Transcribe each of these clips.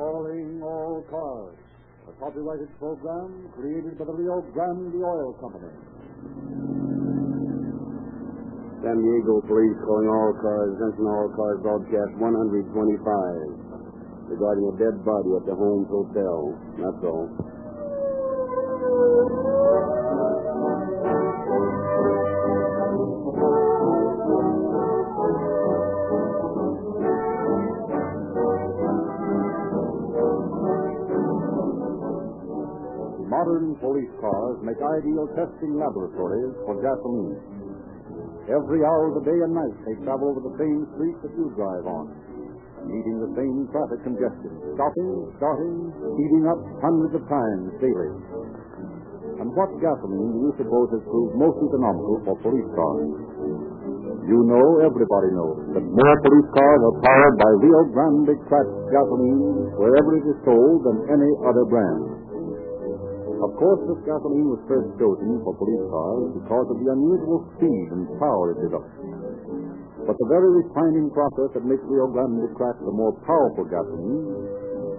Calling All Cars, a copyrighted program created by the Rio Grande Oil Company. San Diego Police Calling All Cars, attention all cars, broadcast 125, regarding a dead body at the Holmes Hotel. That's all. Modern police cars make ideal testing laboratories for gasoline. Every hour of the day and night, they travel over the same streets that you drive on, meeting the same traffic congestion, stopping, starting, heating up hundreds of times daily. And what gasoline do you suppose has proved most economical for police cars? You know, everybody knows, that more police cars are powered by Rio Grande cracked gasoline wherever it is sold than any other brand. Of course, this gasoline was first chosen for police cars because of the unusual speed and power it develops. But the very refining process that makes Rio Grande crack the more powerful gasoline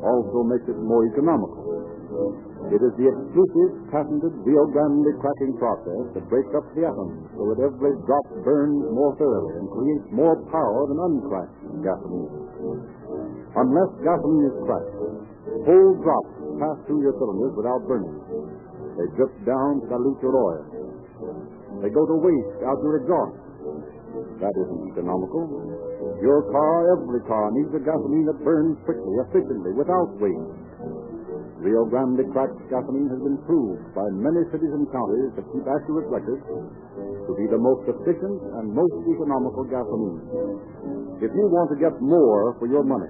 also makes it more economical. It is the exclusive, patented Rio Grande cracking process that breaks up the atoms so that every drop burns more thoroughly and creates more power than uncracked gasoline. Unless gasoline is cracked, whole drops pass through your cylinders without burning. They drip down to dilute your oil. They go to waste out your exhaust. That isn't economical. Your car, every car, needs a gasoline that burns quickly, efficiently, without waste. Rio Grande cracked gasoline has been proved by many cities and counties that keep accurate records to be the most efficient and most economical gasoline. If you want to get more for your money,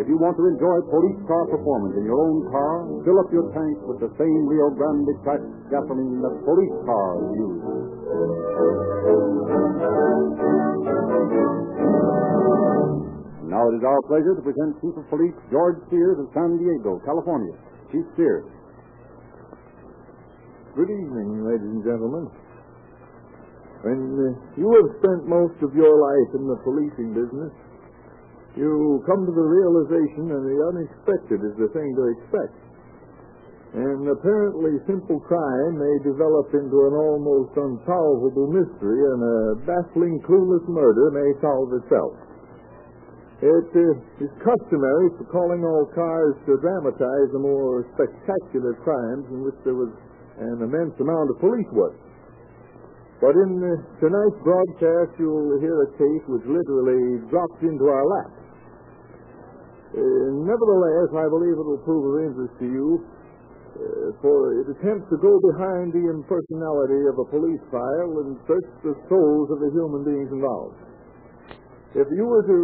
if you want to enjoy police car performance in your own car, fill up your tank with the same Rio Grande cracked gasoline that police cars use. Now it is our pleasure to present Chief of Police George Sears of San Diego, California. Chief Sears. Good evening, ladies and gentlemen. When you have spent most of your life in the policing business, you come to the realization that the unexpected is the thing to expect. An apparently simple crime may develop into an almost unsolvable mystery, and a baffling, clueless murder may solve itself. It is customary for Calling All Cars to dramatize the more spectacular crimes in which there was an immense amount of police work. But in tonight's broadcast, you'll hear a case which literally dropped into our lap. Nevertheless, I believe it will prove of interest to you, for it attempts to go behind the impersonality of a police file and search the souls of the human beings involved. If you were to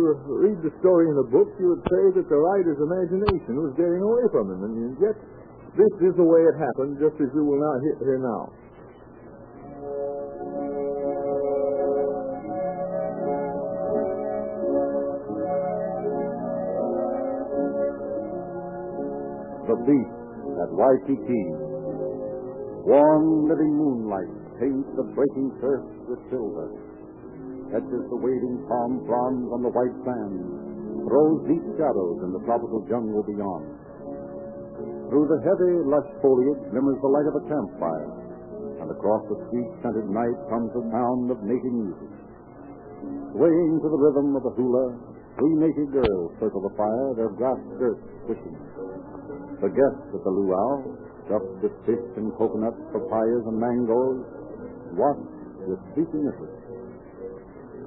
read the story in a book, you would say that the writer's imagination was getting away from him, and yet this is the way it happened, just as you will not hear now. The beach at Waikiki. Warm living moonlight paints the breaking surf with silver, catches the waving palm fronds on the white sand, throws deep shadows in the tropical jungle beyond. Through the heavy, lush foliage glimmers the light of a campfire, and across the sweet-scented night comes the sound of native music. Swaying to the rhythm of the hula, three native girls circle the fire, their grass skirts swishing. The guests at the luau, stuffed with fish and coconuts, papayas and mangoes, watched with speaking interest.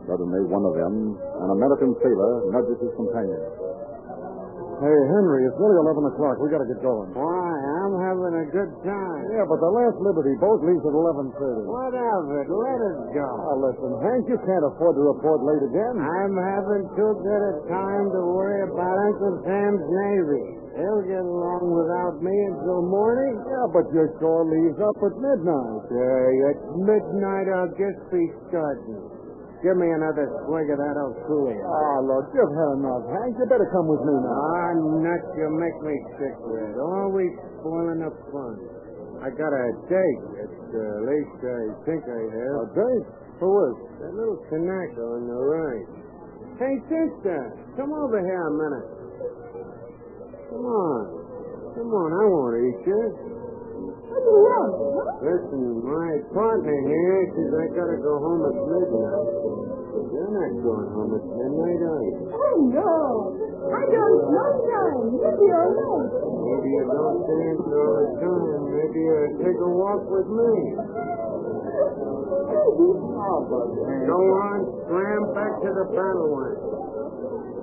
Suddenly, one of them, an American sailor, nudges his companion. Hey, Henry, it's really 11 o'clock. We got to get going. Why, I'm having a good time. Yeah, but the last Liberty boat leaves at 11:30. Whatever. Let it go. Now, listen, Hank, you can't afford to report late again. I'm having too good a time to worry about Uncle Sam's Navy. They'll get along without me until morning. Yeah, but your shore leaves up at midnight. Yeah, at midnight I'll just be starting. Give me another swig of that old Kool-Aid. Oh, look, you've had enough, Hank. You better come with me now. Ah, nuts, you make me sick with it. Always spoiling the fun. I got a date. At least I think I have. A date? Who is? That little Kanaka on the right. Hey, sister, come over here a minute. Come on, I won't eat you. Listen, my partner here says I gotta go home at midnight. You're not going home at midnight, are you? Oh, no. I don't know time. Maybe you're late. Maybe you don't dance all the time. Maybe you take a walk with me. Go on, slam back to the battle line.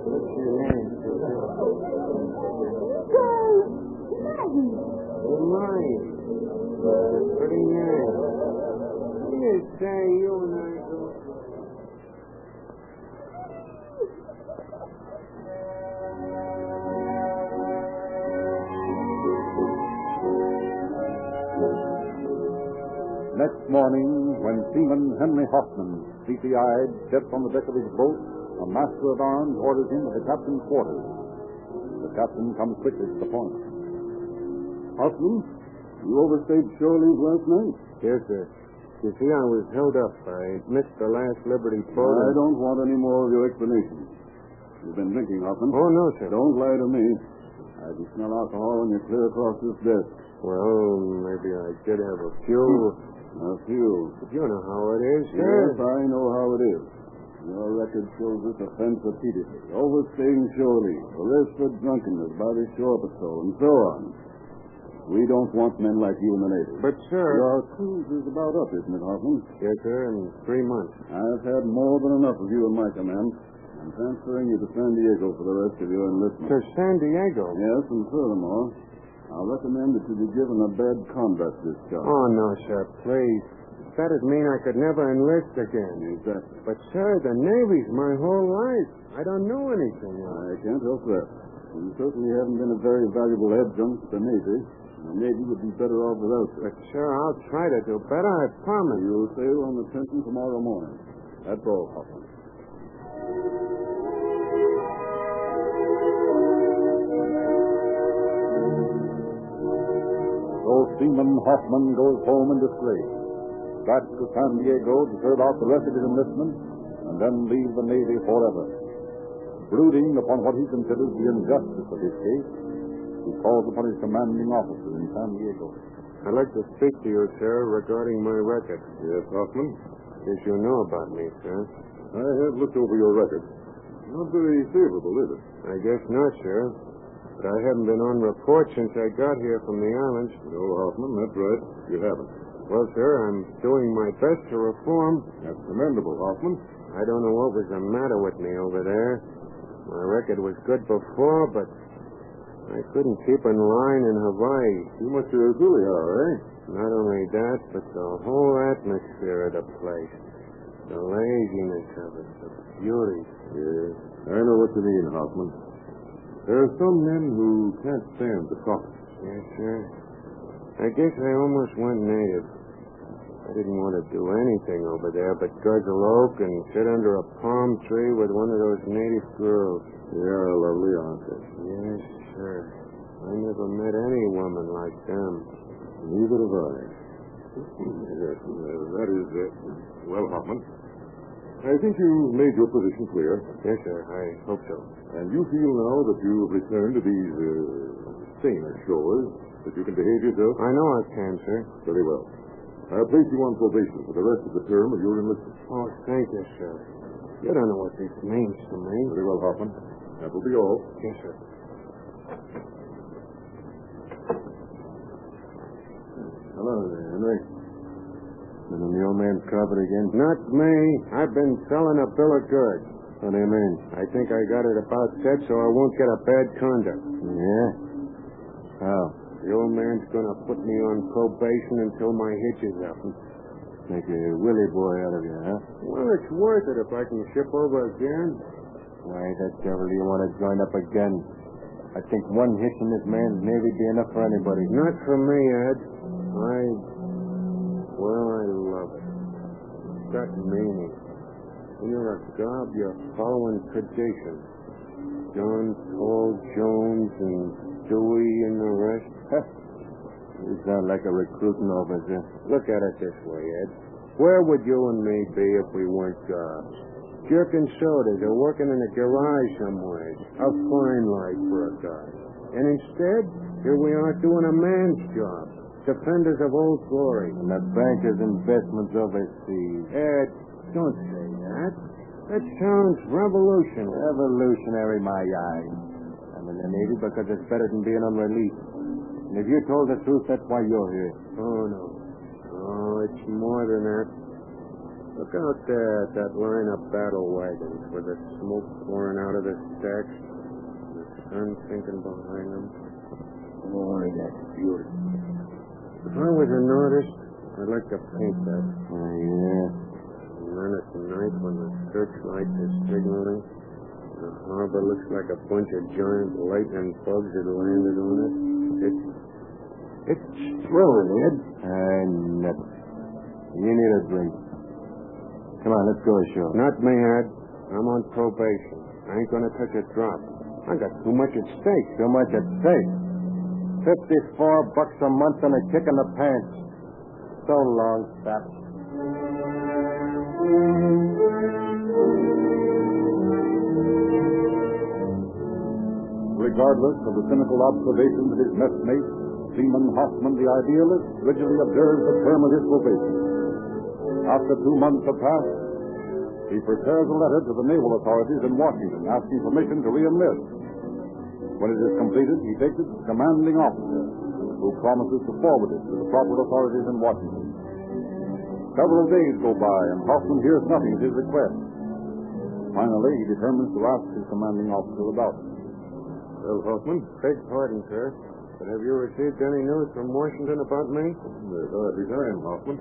Put your hands together. Good morning. Pretty nice. Yes, sir, you and I go. Next morning, when Seaman Henry Hoffman, sleepy-eyed, steps on the deck of his boat, a master at arms orders him to the captain's quarters. The captain comes quickly to the point. Hoffman, you overstayed shore leave last night? Yes, sir. You see, I was held up. I missed the last Liberty boat. I don't want any more of your explanations. You've been drinking, Hoffman. Oh, no, sir. Don't lie to me. I can smell alcohol when you clear across this desk. Well, maybe I did have a few. A few. But you know how it is, sir. Yes, I know how it is. Your record shows this offense repeatedly. Overstaying shore leave, arrest for drunkenness by the shore patrol, and so on. We don't want men like you in the Navy. But, sir... Your cruise is about up, isn't it, Hoffman? Yes, sir, in 3 months. I've had more than enough of you in my command. I'm transferring you to San Diego for the rest of your enlistment. To San Diego? Yes, and furthermore, I'll recommend that you be given a bad conduct discharge. Oh, no, sir, please. That would mean I could never enlist again. Exactly. But, sir, the Navy's my whole life. I don't know anything else. I can't help that. You certainly haven't been a very valuable adjunct to the Navy. Maybe you'd be better off without it. But, sure, I'll try to do better, I promise. You'll sail on the Trenton tomorrow morning. That's all, Hoffman. So Seaman Hoffman goes home in disgrace, back to San Diego to serve out the rest of his enlistment, and then leave the Navy forever. Brooding upon what he considers the injustice of his case, he calls upon his commanding officer in San Diego. I'd like to speak to you, sir, regarding my record. Yes, Hoffman? Yes, you know about me, sir. I have looked over your record. Not very favorable, is it? I guess not, sir. But I haven't been on report since I got here from the islands. No, Hoffman, that's right. You haven't. Well, sir, I'm doing my best to reform. That's commendable, Hoffman. I don't know what was the matter with me over there. My record was good before, but... I couldn't keep in line in Hawaii. You must have really are, eh? Not only that, but the whole atmosphere of the place. The laziness of it, the beauty. Yes, I know what you mean, Hoffman. There are some men who can't stand the cost. Yes, sir. I guess I almost went native. I didn't want to do anything over there but guzzle oak and sit under a palm tree with one of those native girls. They are lovely, aren't they? Yes. Sure. I never met any woman like them. Neither have I. Well, Hoffman, I think you've made your position clear. Yes, sir. I hope so. And you feel now that you've returned to these saner shores, that you can behave yourself? I know I can, sir. Very well. I'll place you on probation for the rest of the term of your enlistment. Oh, thank you, sir. You don't know what this means to me. Very well, Hoffman. That will be all. Yes, sir. Hello there, Henry. Been in the old man's carpet again? Not me. I've been selling a bill of goods. What do you mean? I think I got it about set so I won't get a bad conduct. Yeah? How? The old man's gonna put me on probation until my hitch is up. Make a willy boy out of you, huh? Well, it's worth it if I can ship over again. Why, that devil, do you want to join up again? I think one hitch in this man's Navy be enough for anybody. Not for me, Ed. I love it. It's got meaning. When you're a gob, you're following tradition. John Paul Jones and Dewey and the rest. You sound like a recruiting officer. Look at it this way, Ed. Where would you and me be if we weren't gobs? Jerking sodas or working in a garage somewhere. A fine life for a guy. And instead, here we are doing a man's job. Defenders of old glory. And the banker's investments overseas. Don't say that. That sounds revolutionary. Revolutionary, my eye. I'm in the Navy because it's better than being on relief. And if you told the truth, that's why you're here. Oh, no. Oh, it's more than that. Look out there at that line of battle wagons with the smoke pouring out of the stacks. The sun sinking behind them. Boy, that's beautiful. If I was an artist, I'd like to paint that. Oh, yeah. And then at night, when the searchlight is signaling, the harbor looks like a bunch of giant lightning bugs that landed on it. It's thrilling, Ed. Nothing. You need a drink. Come on, let's go ashore. Not me, Ed. I'm on probation. I ain't gonna touch a drop. I got too much at stake. Too much at stake. $54 a month and a kick in the pants. So long, Sap. Regardless of the cynical observations of his messmate, Seaman Hoffman, the idealist, rigidly observes the term of his probation. After 2 months have passed, he prepares a letter to the naval authorities in Washington asking permission to reenlist. When it is completed, he takes it to the commanding officer, who promises to forward it to the proper authorities in Washington. Several days go by, and Hoffman hears nothing of his request. Finally, he determines to ask his commanding officer about it. Well, Hoffman? Beg pardon, sir, but have you received any news from Washington about me? There's hardly time, Hoffman.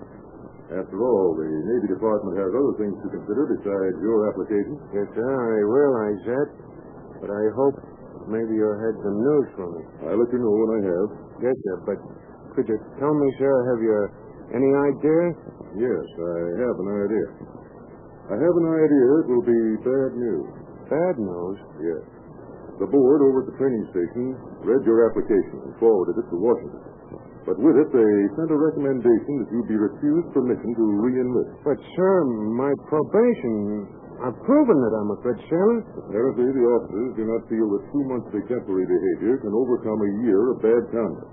After all, the Navy Department has other things to consider besides your application. Yes, sir, I realize that, but I hope maybe you had some news from me. I'll let you know when I have. Yes, sir, but could you tell me, sir, have you any idea? Yes, I have an idea. I have an idea it will be bad news. Bad news? Yes. The board over at the training station read your application and forwarded it to Washington. But with it, they sent a recommendation that you be refused permission to re-enlist. But, sir, my probation... I've proven that I'm a good sailor. Apparently, the officers do not feel that 2 months of exemplary behavior can overcome a year of bad conduct.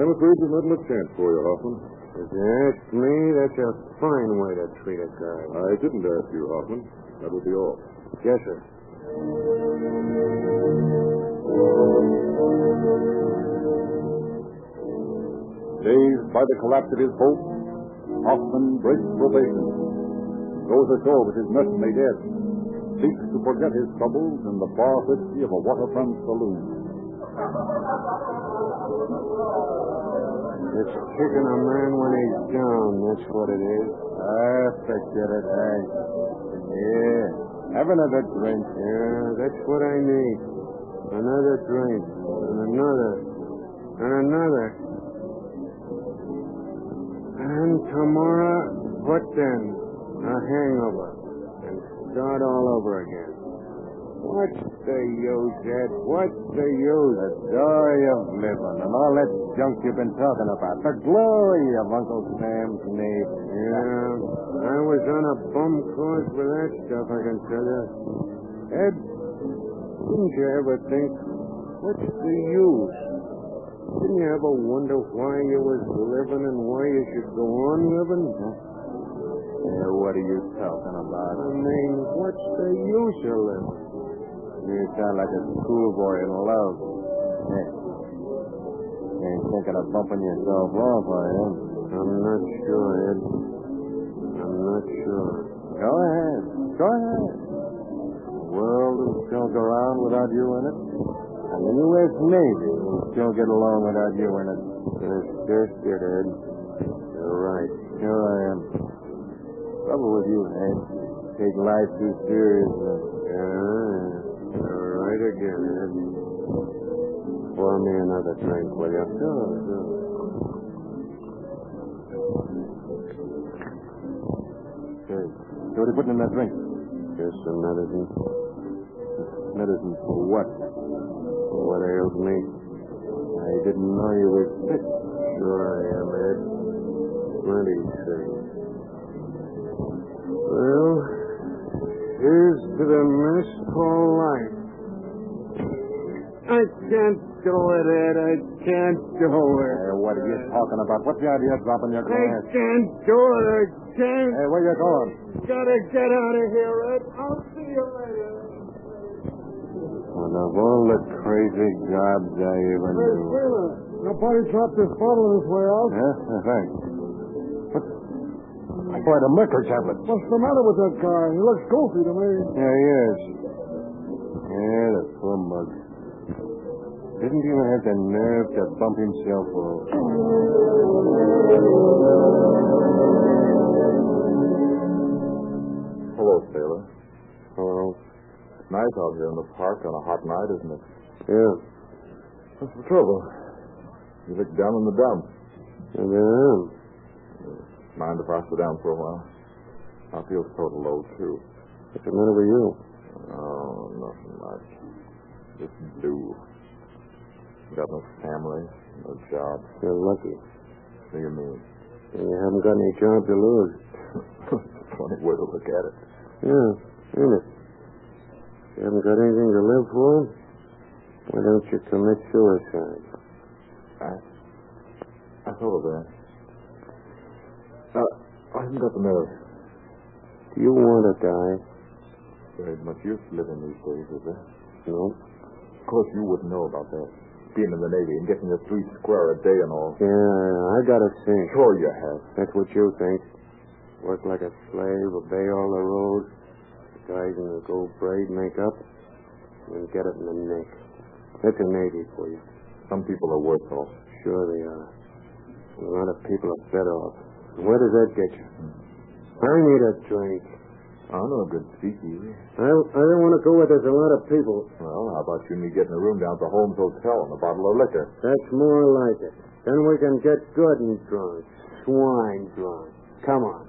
I'm afraid there's not much chance for you, Hoffman. If you ask me, that's a fine way to treat a guy. I didn't ask you, Hoffman. That will be all. Yes, sir. Dazed by the collapse of his boat, Hoffman breaks probation, goes ashore with his messmate Ed, seeks to forget his troubles in the bar 50 of a waterfront saloon. It's kicking a man when he's down, that's what it is. Ah, forget it, Hank. Yeah, have another drink. Yeah, that's what I need. Another drink, and another. And tomorrow, what then? A hangover, and start all over again. What's the use, Ed? What's the use? The joy of living and all that junk you've been talking about. The glory of Uncle Sam's name. Yeah, I was on a bum course with that stuff, I can tell you. Ed, didn't you ever think, what's the use? Didn't you ever wonder why you was living and why you should go on living? Yeah, what are you talking about? I mean, what's the use of living? You sound like a schoolboy in love. Hey. You ain't thinking of bumping yourself off, are you? I'm not sure, Ed. I'm not sure. Go ahead. Go ahead. The world will still go around without you in it. And the U.S. Navy will still get along without you in it. It is just it, Ed. You're right. Here I am. Trouble with you, Ed. Take life too seriously. Yeah. All right again, Ed. Pour me another drink, will you? Sure. Okay. So what are you putting in that drink? Just some medicine. Medicine for what? For what ails me. I didn't know you were sick. Sure I am, Ed. Plenty sick. Well... Here's to the mess called life. I can't do it, Ed. I can't do it. Hey, what are you talking about? What's the idea of dropping your class? I can't do it. I can't. Hey, where you going? Gotta get out of here, Ed. I'll see you later. And of all the crazy jobs I even do. Hey, Taylor, nobody dropped this bottle this way out. Yes, thanks. I tried a liquor tablet. What's the matter with that guy? He looks goofy to me. Yeah, he is. Yeah, the poor mug. Didn't even have the nerve to bump himself off. Hello, Taylor. Hello. It's nice out here in the park on a hot night, isn't it? Yeah. What's the trouble? You look down in the dump. It is. Mind if I sit down for a while? I feel sort of low, too. What's the matter with you? Oh, nothing much. Just do. Got no family, no job. You're lucky. What do you mean? You haven't got any job to lose. Funny way to look at it. Yeah, ain't it? You haven't got anything to live for? Why don't you commit suicide? I thought of that. I haven't got the nerve. Do you want to die? There ain't much use living these days, is there? No. Of course, you wouldn't know about that. Being in the Navy and getting your $3 square a day and all. Yeah, I got a sink. Sure you have. That's what you think. Work like a slave, obey all the rules, guys in the gold braid makeup, and get it in the neck. That's the Navy for you. Some people are worse off. Sure they are. A lot of people are better off. Where does that get you? I need a drink. I know a good speakeasy. I don't want to go where there's a lot of people. Well, how about you and me getting a room down at the Holmes Hotel and a bottle of liquor? That's more like it. Then we can get good and drunk. Swine drunk. Come on.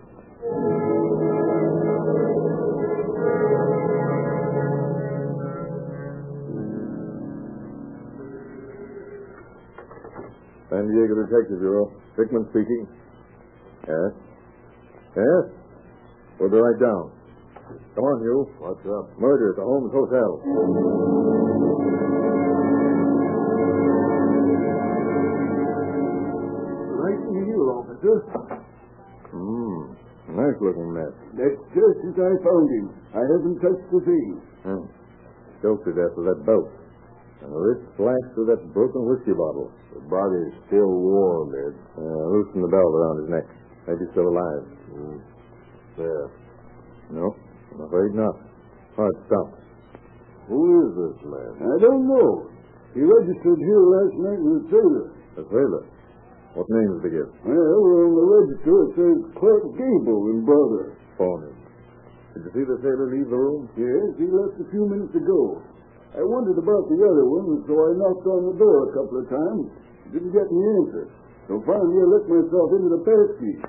San Diego Detective Bureau. Hickman speaking. Yes? Yes? We'll be right down. Come on, Hugh. What's up? Murder at the Holmes Hotel. Nice to meet you, officer. Nice looking mess. That's just as I found him. I haven't touched the thing. Choked to death with that belt. And the wrist slashed through that broken whiskey bottle. The body's still warm, Ed. Loosen the belt around his neck. Maybe still alive. There. No, I'm afraid not. Hard stop. Who is this man? I don't know. He registered here last night with a sailor. A sailor? What name did he give? Well, on the register it says Clark Gable and brother. Phony. Did you see the sailor leave the room? Yes, he left a few minutes ago. I wondered about the other one, so I knocked on the door a couple of times. Didn't get any answer. So finally, I let myself into the pantry.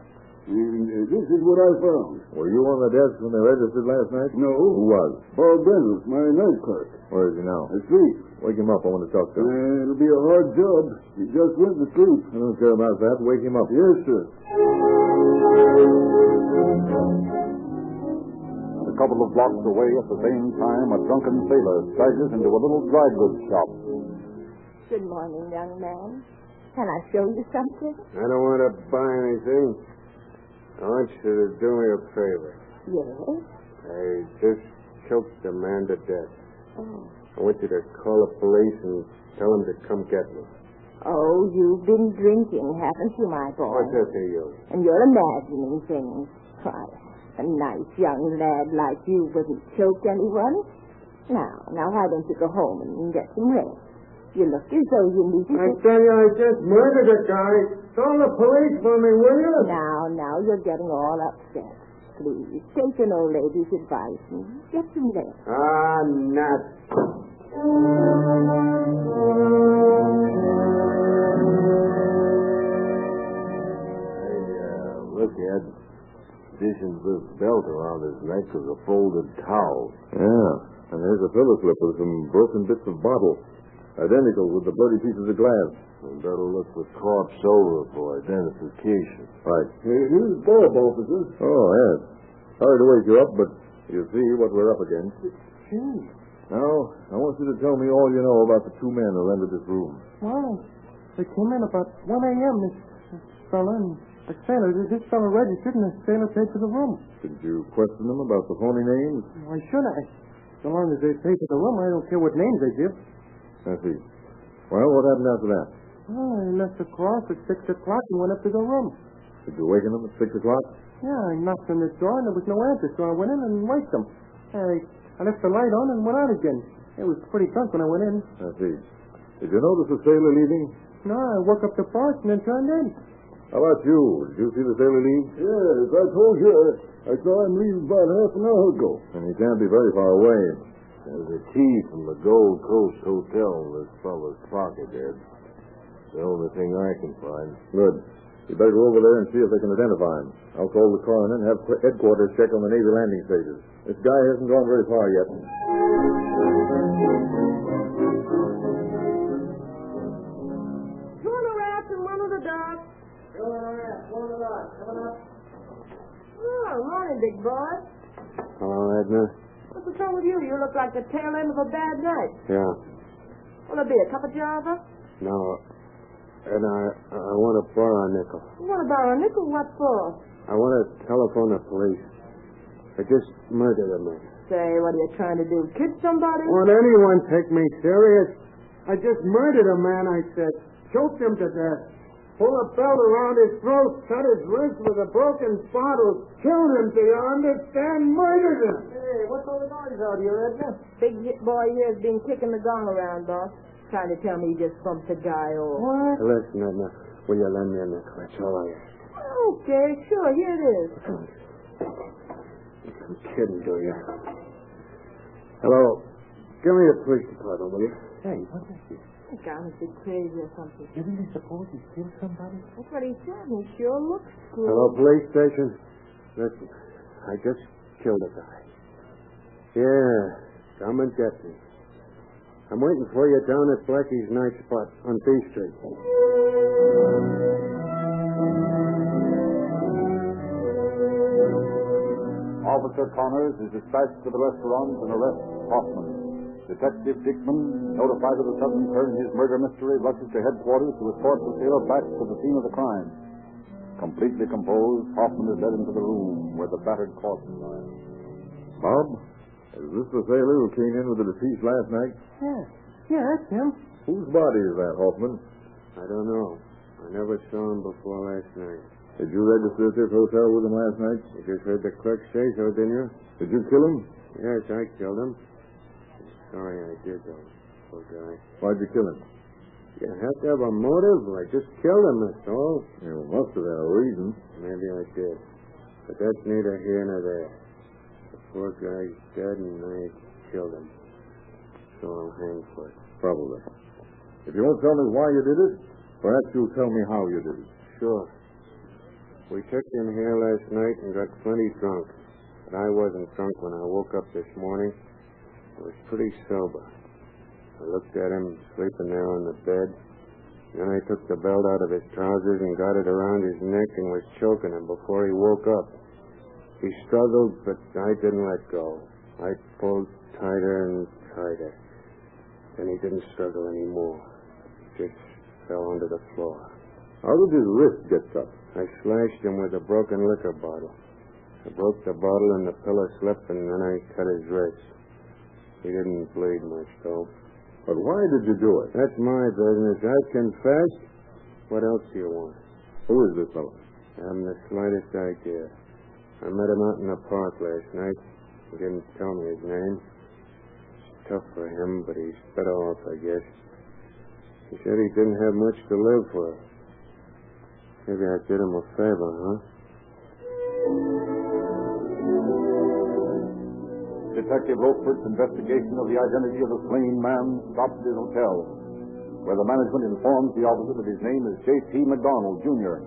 And this is what I found. Were you on the desk when they registered last night? No. Who was? Bob Dennis, my night clerk. Where is he now? Asleep. Wake him up. I want to talk to him. It'll be a hard job. He just went to sleep. I don't care about that. Wake him up. Yes, sir. A couple of blocks away, at the same time, a drunken sailor charges into a little dry goods shop. Good morning, young man. Can I show you something? I don't want to buy anything. I want you to do me a favor. Yes? I just choked a man to death. Oh. I want you to call the police and tell them to come get me. Oh, you've been drinking, haven't you, my boy? What's that to you? And you're imagining things. Why, a nice young lad like you wouldn't choke anyone. Now, why don't you go home and get some rest? You look as though you need to... I tell you, I just murdered a guy. Call the police for me, will you? Now, you're getting all upset. Please, take an old lady's advice and get some rest. Ah, nuts. Hey, look, Ed. Additioned this belt around his neck is a folded towel. Yeah, and there's a pillow slip with some broken bits of bottle. Identical with the bloody pieces of glass. We better look the corpse over for identification. Right. Here's Bob, officer. Oh, yes. Sorry to wake you up, but you see what we're up against. It's you. Now, I want you to tell me all you know about the two men who entered this room. Well, they came in about 1 a.m., this fella and the sailor. This fella registered and the sailor paid for the room. Didn't you question them about the phony names? Why should I? So long as they pay for the room, I don't care what names they give. I see. Well, what happened after that? Well, I left the cross at 6 o'clock and went up to the room. Did you waken them at 6 o'clock? Yeah, I knocked on the door and there was no answer, so I went in and waked them. I left the light on and went out again. It was pretty drunk when I went in. I see. Did you notice the sailor leaving? No, I woke up the boss and then turned in. How about you? Did you see the sailor leave? Yes, I told you. I saw him leave about half an hour ago. And he can't be very far away. There's a key from the Gold Coast Hotel in this fellow's pocket, Ed. It's the only thing I can find. Good. You better go over there and see if they can identify him. I'll call the coroner and have headquarters check on the Navy landing stages. This guy hasn't gone very far yet. Two on the raft and one on the dock. Two on the raft, one on the dock. Coming up. Oh, morning, big boy. Hello, Edna. What's the trouble with you? You look like the tail end of a bad night. Yeah. What'll it be, a cup of java? No. And I want to borrow a nickel. You want to borrow a nickel? What for? I want to telephone the police. I just murdered a man. Say, what are you trying to do? Kid somebody? Won't anyone take me serious? I just murdered a man, I said. Choked him to death. Pulled a belt around his throat. Cut his wrist with a broken bottle. Killed him, do you understand? Murdered him. Hey, what's all the noise out here, Edna? Big boy here's been kicking the gong around, boss. Trying to tell me you just bumped a guy or... What? Listen, Edna, will you lend me a nickel? That's all I ask. Okay, sure, here it is. I'm kidding, do you? Hello, give me the police department, will you? Hey, what's that here? That guy must be crazy or something. Didn't he suppose he killed somebody? That's what he said. He sure looks good. Hello, police station. Listen, I just killed a guy. Yeah, come and get me. I'm waiting for you down at Blackie's night spot on B Street. Officer Connors is dispatched to the restaurant and arrests Hoffman. Detective Dickman, notified of the sudden turn in his murder mystery, rushes to headquarters to escort the sailor back to the scene of the crime. Completely composed, Hoffman is led into the room where the battered corpse lies. Bob? Is this the sailor who came in with the deceased last night? Yes. Yeah, that's him. Whose body is that, Hoffman? I don't know. I never saw him before last night. Did you register at this hotel with him last night? You just heard the clerk say so, didn't you? Did you kill him? Yes, I killed him. Sorry I did, though. Poor guy. Why'd you kill him? You have to have a motive. I just killed him, that's all. You must have had a reason. Maybe I did. But that's neither here nor there. Poor guy's dead, and I killed him. So I'll hang for it. Probably. If you won't tell me why you did it, perhaps you'll tell me how you did it. Sure. We took him here last night and got plenty drunk. But I wasn't drunk when I woke up this morning. I was pretty sober. I looked at him sleeping there on the bed. Then I took the belt out of his trousers and got it around his neck and was choking him before he woke up. He struggled, but I didn't let go. I pulled tighter and tighter. Then he didn't struggle anymore. Just fell onto the floor. How did his wrist get cut? I slashed him with a broken liquor bottle. I broke the bottle and the pillow slipped, and then I cut his wrist. He didn't bleed much, though. But why did you do it? That's my business. I confess. What else do you want? Who is this fellow? I haven't the slightest idea. I met him out in the park last night. He didn't tell me his name. It's tough for him, but he's better off, I guess. He said he didn't have much to live for. Maybe I did him a favor, huh? Detective Rosefort's investigation of the identity of the slain man stopped at his hotel, where the management informs the officer that his name is J.T. McDonald Jr.,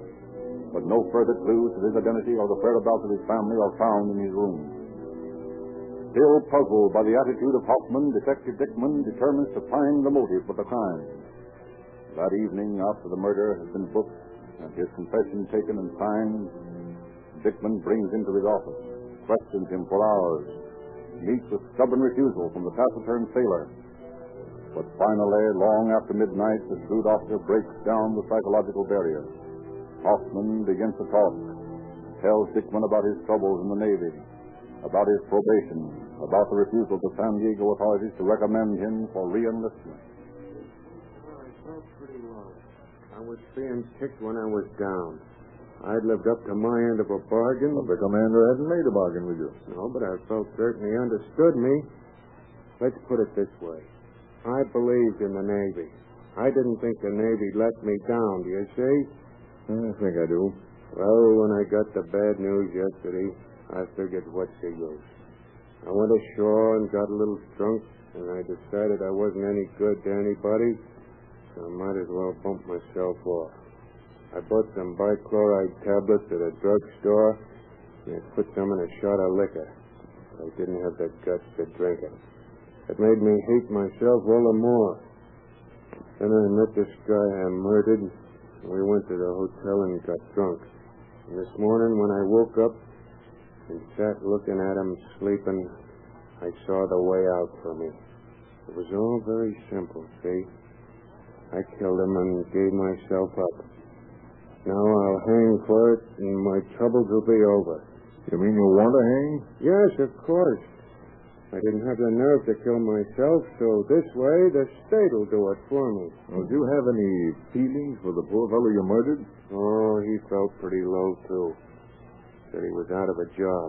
but no further clues to his identity or the whereabouts of his family are found in his room. Still puzzled by the attitude of Hoffman, Detective Dickman determines to find the motive for the crime. That evening, after the murder has been booked and his confession taken and signed, Dickman brings him to his office, questions him for hours, meets a stubborn refusal from the passenger and sailor. But finally, long after midnight, the shrewd officer breaks down the psychological barrier. Hoffman begins to talk, tells Dickman about his troubles in the Navy, about his probation, about the refusal to San Diego authorities to recommend him for re-enlistment. Well, I felt pretty well. I was being kicked when I was down. I'd lived up to my end of a bargain. Well, the commander hadn't made a bargain with you. No, but I felt certain he understood me. Let's put it this way. I believed in the Navy. I didn't think the Navy let me down, do you see? I think I do. Well, when I got the bad news yesterday, I figured what's the use. I went ashore and got a little drunk, and I decided I wasn't any good to anybody, so I might as well bump myself off. I bought some bichloride tablets at a drugstore, and I put some in a shot of liquor. I didn't have the guts to drink it. It made me hate myself all the more. Then I met this guy I murdered, and we went to the hotel and got drunk. And this morning when I woke up and sat looking at him sleeping, I saw the way out for me. It was all very simple, see? I killed him and gave myself up. Now I'll hang for it, and my troubles will be over. You mean you want to hang? Yes, of course. I didn't have the nerve to kill myself, so this way the state will do it for me. Well, did you have any feelings for the poor fellow you murdered? Oh, he felt pretty low, too. Said he was out of a job.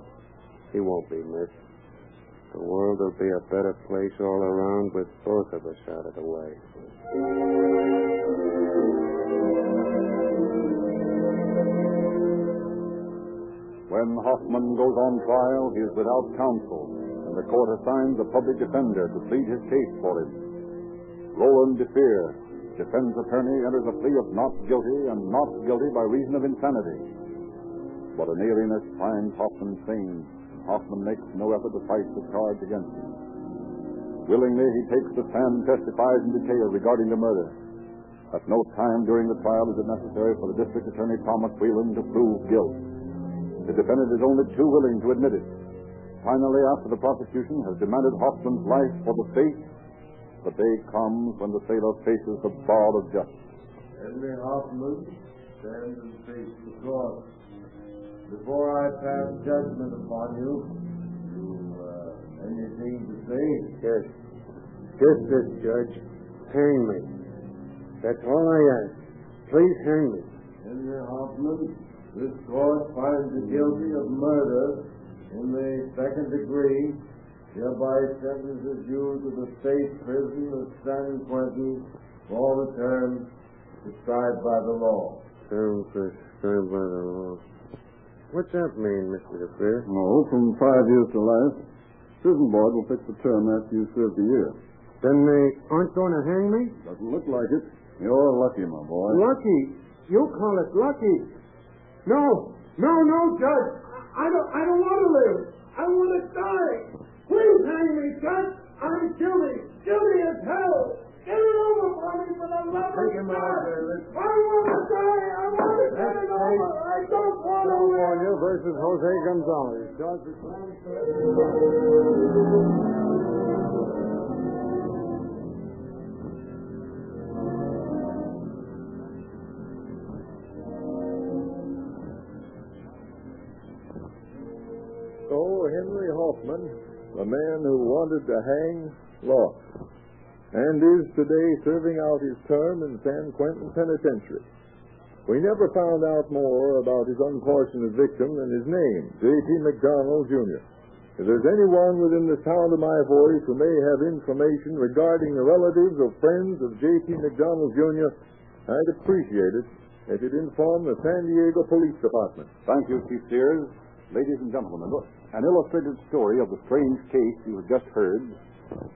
He won't be missed. The world will be a better place all around with both of us out of the way. When Hoffman goes on trial, he is without counsel, and the court assigns a public defender to plead his case for him. Roland DeSeer, defense attorney, enters a plea of not guilty and not guilty by reason of insanity. But an alienist finds Hoffman sane, and Hoffman makes no effort to fight the charge against him. Willingly, he takes the stand, testifies in detail regarding the murder. At no time during the trial is it necessary for the district attorney, Thomas Freeland, to prove guilt. The defendant is only too willing to admit it. Finally, after the prosecution has demanded Hoffman's life for the state, the day comes when the sailor faces the bar of justice. Henry Hoffman stands and faces the court. Before I pass judgment upon you, anything to say? Yes. Just this, Judge. Hang me. That's all I ask. Please hang me. Henry Hoffman, this court finds you guilty of murder in the second degree, thereby sentences you to the state prison of San Quentin for all the terms prescribed by the law. Terms prescribed by the law. What's that mean, Mr. DeFere? No, from 5 years to life. Prison board will fix the term after you serve the year. Then they aren't going to hang me? Doesn't look like it. You're lucky, my boy. Lucky? You call it lucky? No, Judge. I don't want to live. I want to die. Please hang me, Judge. I'm guilty. Guilty as hell. Get it over for me for the love of God. I want to die. I want to get it over. I don't want to live. California versus Jose Gonzalez. Judge, it's time for everybody. Henry Hoffman, the man who wanted to hang, lost, and is today serving out his term in San Quentin Penitentiary. We never found out more about his unfortunate victim than his name, J.T. McDonald Jr. If there's anyone within the sound of my voice who may have information regarding the relatives or friends of J.T. McDonald Jr., I'd appreciate it if you'd inform the San Diego Police Department. Thank you, Chief Sears. Ladies and gentlemen, an illustrated story of the strange case you have just heard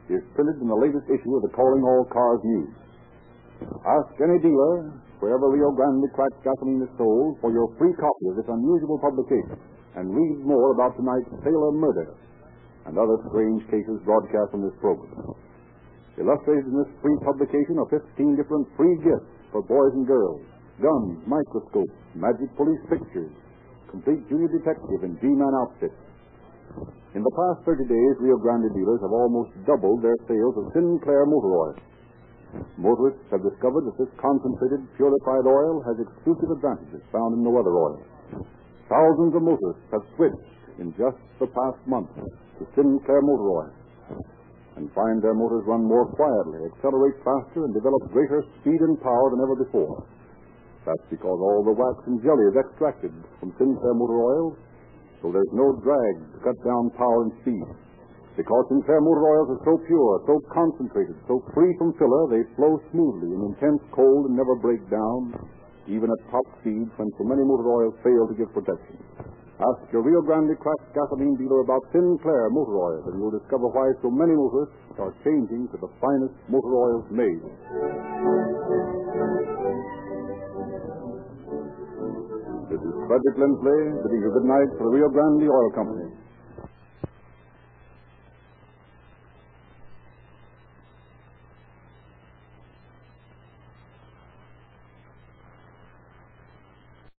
is printed in the latest issue of the Calling All Cars News. Ask any dealer, wherever Rio Grande cracked gasoline is sold, for your free copy of this unusual publication, and read more about tonight's sailor murder and other strange cases broadcast on this program. Illustrated in this free publication are 15 different free gifts for boys and girls: guns, microscopes, magic police pictures, complete junior detective and G-man outfits. In the past 30 days, Rio Grande dealers have almost doubled their sales of Sinclair motor oil. Motorists have discovered that this concentrated, purified oil has exclusive advantages found in no other oil. Thousands of motorists have switched in just the past month to Sinclair motor oil and find their motors run more quietly, accelerate faster, and develop greater speed and power than ever before. That's because all the wax and jelly is extracted from Sinclair motor oil, so there's no drag to cut down power and speed. Because Sinclair motor oils are so pure, so concentrated, so free from filler, they flow smoothly in intense cold and never break down, even at top speed when so many motor oils fail to give protection. Ask your Rio Grande cracked gasoline dealer about Sinclair motor oils, and you'll discover why so many motorists are changing to the finest motor oils made. Roger Lensley bidding you good night for the Rio Grande Oil Company.